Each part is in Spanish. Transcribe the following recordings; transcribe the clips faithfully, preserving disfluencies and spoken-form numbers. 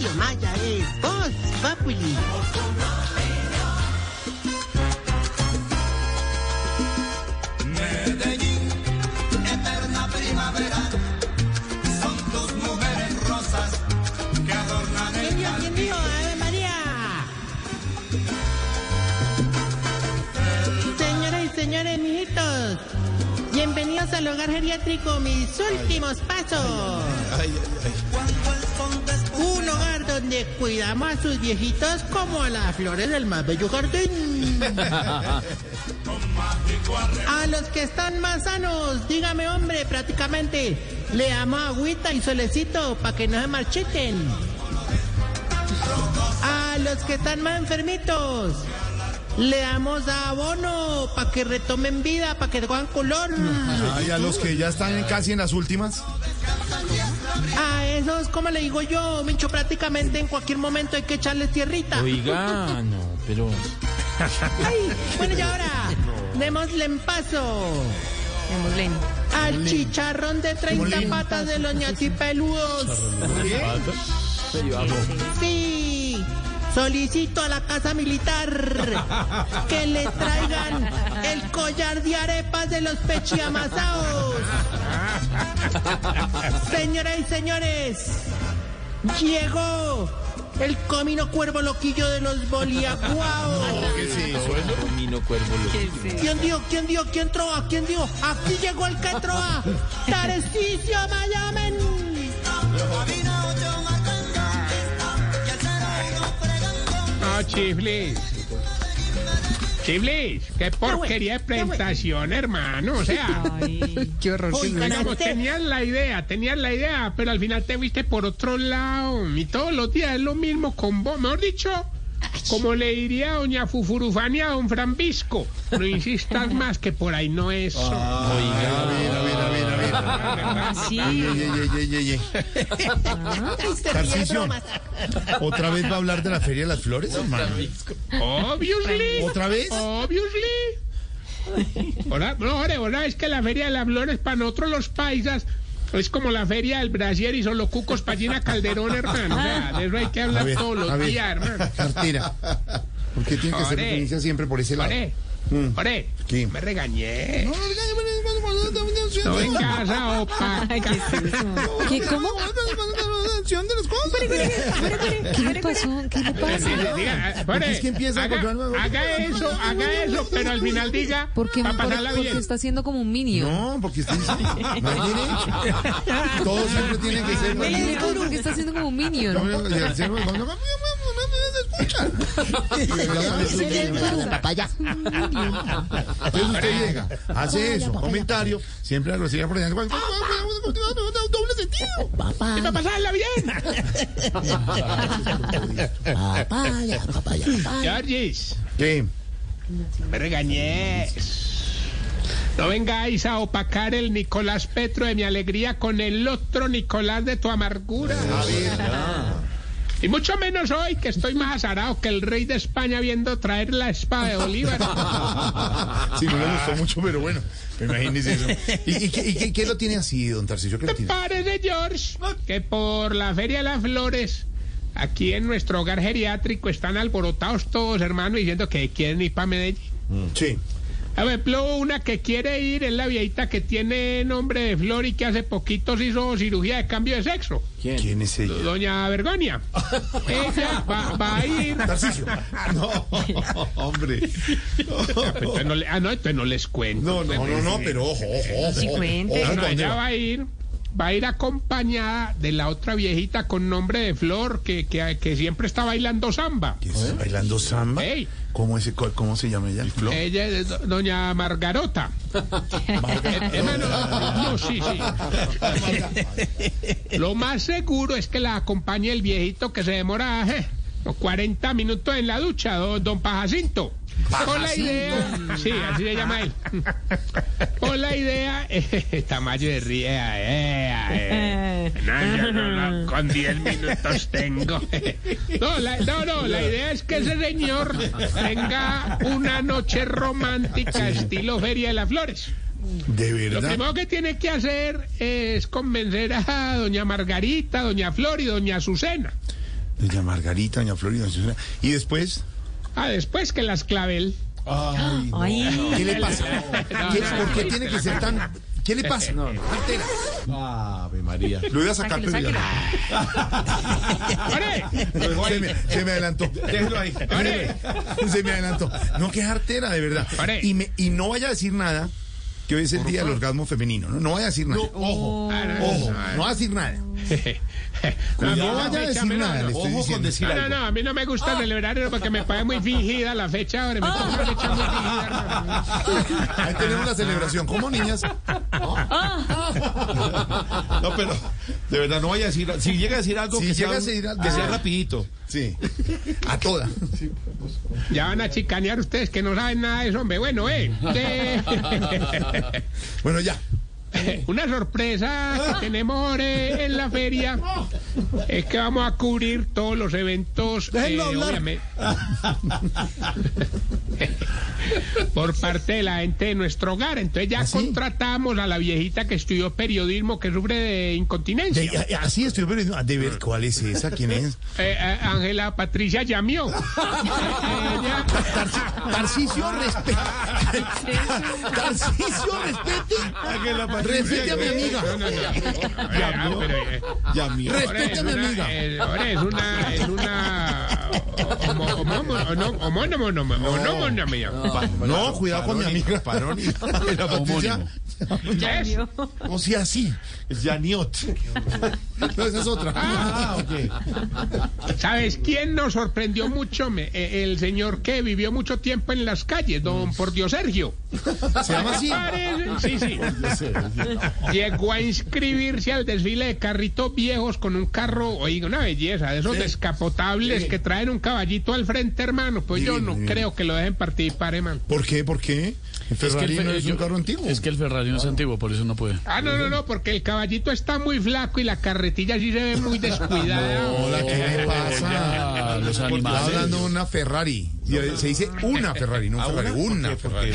Tarcisio Maya es Voz Populi. Medellín, eterna primavera, son tus mujeres rosas que adornan el jardín. ¿Quién dijo? ¡Ave María! Señoras y señores, mijitos, bienvenidos al hogar geriátrico, mis últimos pasos. Ay, ay, ay. Un hogar donde cuidamos a sus viejitos como a las flores del más bello jardín. A los que están más sanos, dígame, hombre, prácticamente le damos agüita y solecito para que no se marchiten. A los que están más enfermitos, le damos abono para que retomen vida, para que cojan color. Ah, y a los que ya están casi en las últimas. A esos, como le digo yo, Mincho, prácticamente en cualquier momento hay que echarles tierrita. Oiga, no, pero... Ay, bueno, y ahora, démosle en paso. Démosle en paso. Al chicharrón de treinta patas de los ñatipeludos. Sí. Solicito a la casa militar que le traigan el collar de arepas de los pechiamasaos. Señoras y señores, llegó el comino cuervo loquillo de los boliacuaos. Comino cuervo loquillo. ¿Quién dio? ¿Quién dio? ¿Quién troa? ¿Quién dio? Aquí llegó el que troa. Tarcisio Mayamen. No, chiflis. Chiflis, qué porquería de presentación, hermano. O sea, ay, qué horror. Digamos, tenías la idea, tenías la idea, pero al final te viste por otro lado. Y todos los días es lo mismo con vos. Mejor dicho, como le diría doña Fufurufania a don Frambisco, no insistas más que por ahí no es. Oiga, a ver, a ver, a ver. Sí. Tarcisio, ¿otra vez va a hablar de la Feria de las Flores, hermano? Obviously. ¿Otra vez? Obviously. Ahora, no, ahora es que la Feria de las Flores para nosotros los paisas es como la Feria del Brasier y son los cucos para Gina Calderón, hermano. O sea, de eso hay que hablar ver, todos los ver, días, hermano. Cartira, ¿por qué tiene que ser referencia siempre por ese lado? Ore, mm. ore, ¿Qué? me regañé. No, me regañé, me regañé. Estoy en casa, opa. ¿Qué, cómo? ¿Qué le pasó? ¿Qué le pasa? Es que empieza a haga eso, haga eso, pero al final diga, para pasarla bien. Porque está haciendo como un minion. No, porque está diciendo, todos siempre tienen que ser. No, porque está haciendo como un minion. Entonces usted llega, hace eso, comentario, siempre la grosería por ejemplo, doble sentido. Para pasarla bien. Georges, ¿qué? Me regañé. No vengáis a opacar el Nicolás Petro de mi alegría con el otro Nicolás de tu amargura. Y mucho menos hoy, que estoy más azarado que el rey de España viendo traer la espada de Bolívar. Sí, no me gustó mucho, pero bueno, imagínese eso. ¿Y, y, qué, y qué, qué lo tiene así, don Tarcisio? ¿Qué lo tiene? Parece, George, que por la Feria de las Flores, aquí en nuestro hogar geriátrico, están alborotados todos, hermano, diciendo que quieren ir para Medellín. Sí. A ver, una que quiere ir es la viejita que tiene nombre de Flor y que hace poquitos hizo cirugía de cambio de sexo. ¿Quién? ¿Quién es ella? Doña Vergonia. Ella va, va a ir. Tarcisio. No, hombre. Entonces no, ah, no, entonces no les cuento. No, no, no, no, pero ojo, ojo. Sí, cuente. Bueno, ella va a ir, va a ir acompañada de la otra viejita con nombre de Flor que, que, que siempre está bailando samba. ¿Qué es? ¿Bailando samba? Hey. ¿Cómo, es, ¿Cómo se llama ella? ¿Flor? Ella es doña Margarota. Hermano, no, sí, sí. Lo más seguro es que la acompañe el viejito que se demora eh, cuarenta minutos en la ducha, don, don Pajacinto. Con la idea, sí, así se llama él. Con la idea, eh, Tamayo de Riega, eh, eh. No, yo no, no, con diez minutos tengo. Eh. No, la, no, no, la idea es que ese señor tenga una noche romántica estilo Feria de las Flores. De verdad. Lo primero que tiene que hacer es convencer a doña Margarita, doña Flor y doña Azucena. Doña Margarita, doña Florencia, doña Azucena. ¿Y después? Ah, después que las clavel. Ay, no. Ay. ¿Qué le pasa? ¿Qué, ¿Por qué tiene que ser tan...? ¿Qué le pasa? No, no. Cartera. Ave María. Lo iba a sacar, pero ya. se, me, se me adelantó. Déjalo ahí. Se me adelantó. No, qué jartera, de verdad. Y, me, y no vaya a decir nada, que hoy es el día del orgasmo femenino. No, no vaya a decir nada. No, ojo, ojo, no va a decir nada. No, no vaya a decir nada. No, ojo con decir no, algo. No, no, a mí no me gusta celebrar ah. porque me parece muy fingida la fecha. Ahora me ah. parece fecha muy fingida. Ahí tenemos la celebración. ¿Cómo, niñas? No. no, pero de verdad no vaya a decir. Si llega a decir algo, si que, llega sea, a decir algo que sea ah. rapidito. Sí, a toda. Ya van a chicanear ustedes que no saben nada de eso, hombre. Bueno, eh. De... Bueno, ya. Una sorpresa que tenemos eh, en la feria es que vamos a cubrir todos los eventos eh, obviamente, por parte de la gente de nuestro hogar. Entonces ya ¿Así? contratamos a la viejita que estudió periodismo, que sufre de incontinencia. De, así estudió periodismo. De ver, ¿cuál es esa? ¿Quién es? Ángela eh, eh, Patricia Llamió. Ella... Tar, Tarcisio respete. Tarcisio respete. Ángela Patricia. Respete a mi amiga. No, no, no. Ya, pero, eh, ya, respete a mi amiga. Ahora es una, es una homónimo, no, no, no, cuidado con mi amiga. Parón. La Patricia. O sea, sí. Janiot. No, esa es otra. Ah, ok. ¿Sabes quién nos sorprendió mucho? Me, el señor que vivió mucho tiempo en las calles, don por Dios Sergio. ¿Se llama así? Sí, sí. Llegó a inscribirse al desfile de carritos viejos con un carro, oiga, una belleza, de esos sí, descapotables sí. que traen un caballito al frente, hermano. Pues sí, yo no sí. creo que lo dejen participar, hermano. ¿Por qué? ¿Por qué? El Ferrari es que el, no es yo, un carro antiguo. Es que el Ferrari no es antiguo, por eso no puede. Ah, no, no, no, porque el caballito está muy flaco y la carretilla sí se ve muy descuidada. No, hola, ¿qué le pasa? Los animales. Está hablando de una Ferrari. Se dice una Ferrari, no un Ferrari, una Ferrari.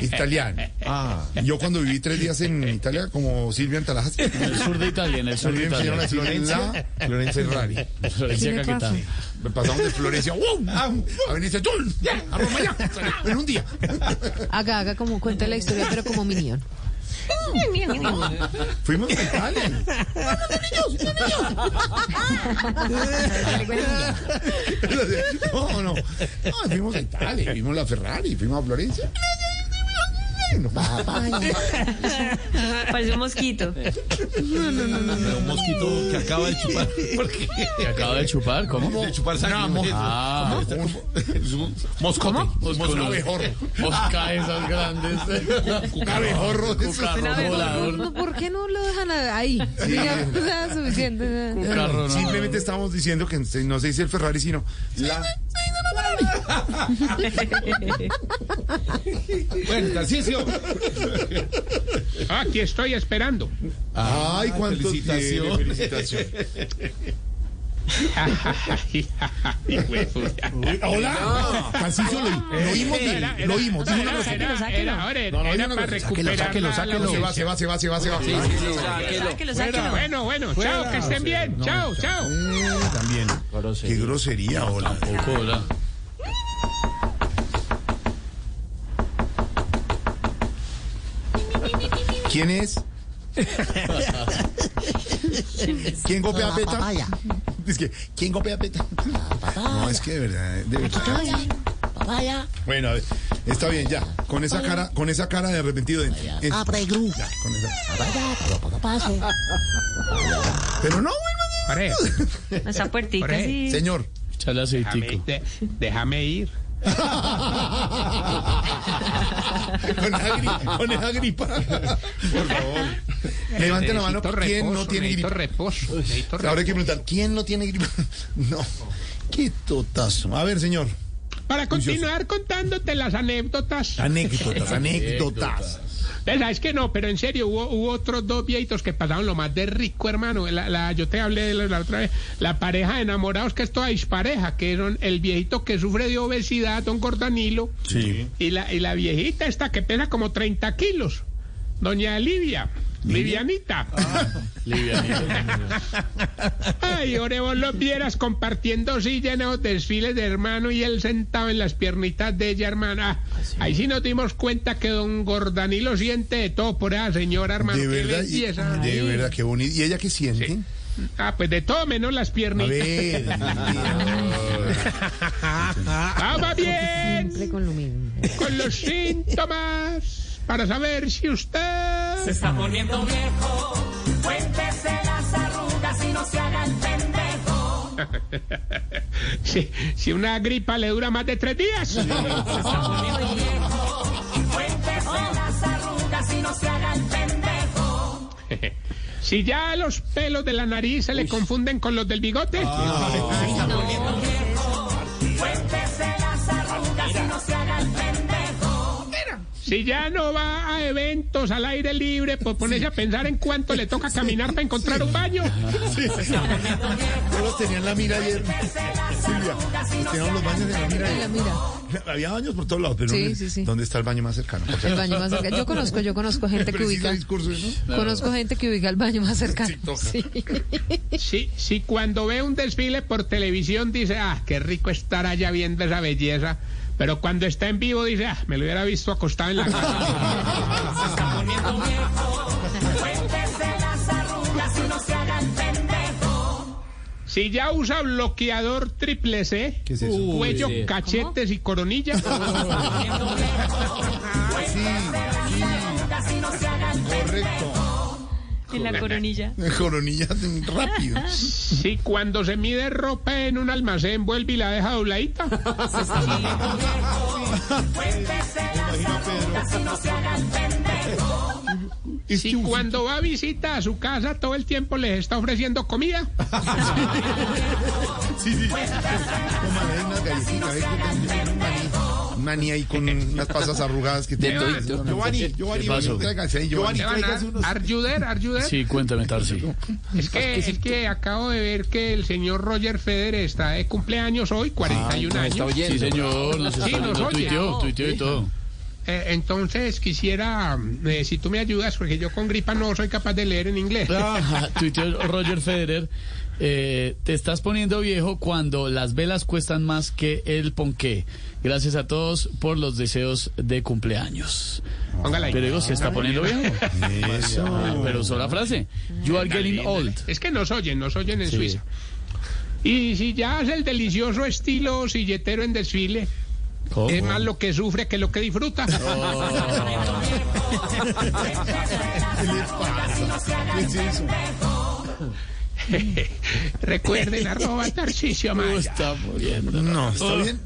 Italiana. Ah. Yo cuando viví tres días en Italia, como Silvia Antalazzi. En el sur de Italia, en el sur de Italia. Florencia, Florencia Ferrari. Florencia Caquetá. Pasamos de Florencia a, a Venecia, a Roma ya, en un día. Acá, acá como cuenta la historia, pero como Minion. Fuimos a Italia. No, no. No, fuimos a Italia, vimos la Ferrari, fuimos a Florencia. No, parece un mosquito. No, no, no, no, no. Un mosquito que acaba de chupar. ¿Por qué? ¿Que acaba de chupar? ¿Cómo? De chupar sangre. No, mosquito. Ah, ¿Moscote? Un abejorro. Mosca esas grandes. Abejorro. Volador. ¿Por qué no lo dejan ahí? Sí. O sea, suficiente. Carro, no. Simplemente estamos diciendo que no se dice el Ferrari, sino la... Bueno, Tarcisio. Aquí estoy esperando. Ay, cuánto felicitación. Felicitación. Ay, ay, güey, hola. Tarcisio, lo oímos, lo oímos. Era para recuperar. Sáquelo, sáquelo. Se va, se va, se va, se va, se va. Sáquelo, sáquelo. Bueno, bueno, chao, que estén bien. Chao, chao. También. Qué grosería, hola. Tampoco, hola. ¿Quién es? ¿Quién golpea peta? Es que, ¿quién golpea peta? No, es que de verdad, de verdad. Bueno, a ver, está bien, ya. Con esa cara, con esa cara de arrepentido de. Es, ya, con esa. Pero no, güey, no. Esa puertita, sí. Señor. Échale aceitico. Déjame ir. Con esa gripa, con esa gripa. Por favor. Levanten la mano. ¿Quién no tiene gripa? Reposo. Ahora hay que preguntar, ¿quién no tiene gripa? No. Qué totazo. A ver, señor. Para continuar contándote las anécdotas. Anécdotas, anécdotas. Es que no, pero en serio, hubo, hubo otros dos viejitos que pasaron lo más de rico, hermano. La, la, yo te hablé de la, la otra vez, la pareja de enamorados, que es toda dispareja, que son el viejito que sufre de obesidad, don Gordanilo, sí. y, la, y la viejita esta que pesa como treinta kilos, doña Lidia. Livianita. Ah, livianita. Ay, ore, vos los vieras compartiendo silla en los desfiles de hermano y él sentado en las piernitas de ella, hermana. Ah, sí. Ahí sí nos dimos cuenta que don Gordanilo siente de todo por esa señora, hermano. De verdad, y, de verdad, qué bonito. ¿Y ella qué siente? Sí. Ah, pues de todo menos las piernitas. A ver, ¡vamos bien! Siempre con lo mismo. Con los síntomas. Para saber si usted se está poniendo viejo, cuéntese las arrugas y no se haga el pendejo. si, si una gripa le dura más de tres días. Se está poniendo viejo, cuéntese las arrugas y no se haga el pendejo. Si ya los pelos de la nariz se le Uy. confunden con los del bigote. Oh. Se está poniendo viejo, cuéntese las arrugas y no se haga el pendejo. Si ya no va a eventos al aire libre, pues ponerse sí. a pensar en cuánto le toca caminar sí. para encontrar sí. un baño. Sí, sí. No los tenían la mira ayer. Silvia, sí, los tenían los baños de la mira ayer. Había baños por todos lados, pero sí, sí, sí. ¿dónde está el baño más cercano? El baño más cercano. Yo conozco, yo conozco gente que ubica. Discurso, ¿no? Conozco gente que ubica el baño más cercano. Sí, sí. sí, sí, cuando ve un desfile por televisión dice, ah, qué rico estar allá viendo esa belleza. Pero cuando está en vivo dice, ah, me lo hubiera visto acostado en la cama. Se está poniendo viejo, cuéntese las arrugas y no se haga el pendejo. Si ya usa bloqueador triple C, ¿qué es eso? Cuello, Uy, cachetes ¿cómo? Y coronillas. Se está poniendo viejo, cuéntese las arrugas y no se haga el pendejo. En la coronilla. Coronilla rápido. Sí, cuando se mide ropa en un almacén, vuelve y la deja dobladita. Se está poniendo viejo, cuéntese las arrugas y no se haga el pendejo. Si cuando va a visita a su casa, todo el tiempo les está ofreciendo comida. Sí, sí. Manía ahí con unas pasas arrugadas que tiene. Giovanni, Giovanni, Giovanni, Ayudar, ayudar. Sí, cuéntame, Tarci. Es que, es que acabo de ver que el señor Roger Federer está de cumpleaños hoy, cuarenta y un años. Sí, señor, nos está tuiteó, tuiteó y todo. Eh, entonces quisiera, eh, si tú me ayudas, porque yo con gripa no soy capaz de leer en inglés. Ah, Twitter, Roger Federer, eh, te estás poniendo viejo cuando las velas cuestan más que el ponqué. Gracias a todos por los deseos de cumpleaños. Póngala. Pero digo, se está poniendo viejo. Eso. Pero usó la frase. You are getting old. Es que nos oyen, nos oyen en sí. Suiza. Y si ya hace el delicioso estilo silletero en desfile... ¿Cómo? Es más lo que sufre que lo que disfruta. Oh. ¿Qué es eso? Recuerden arroba Tarcisio Maya. No está bien.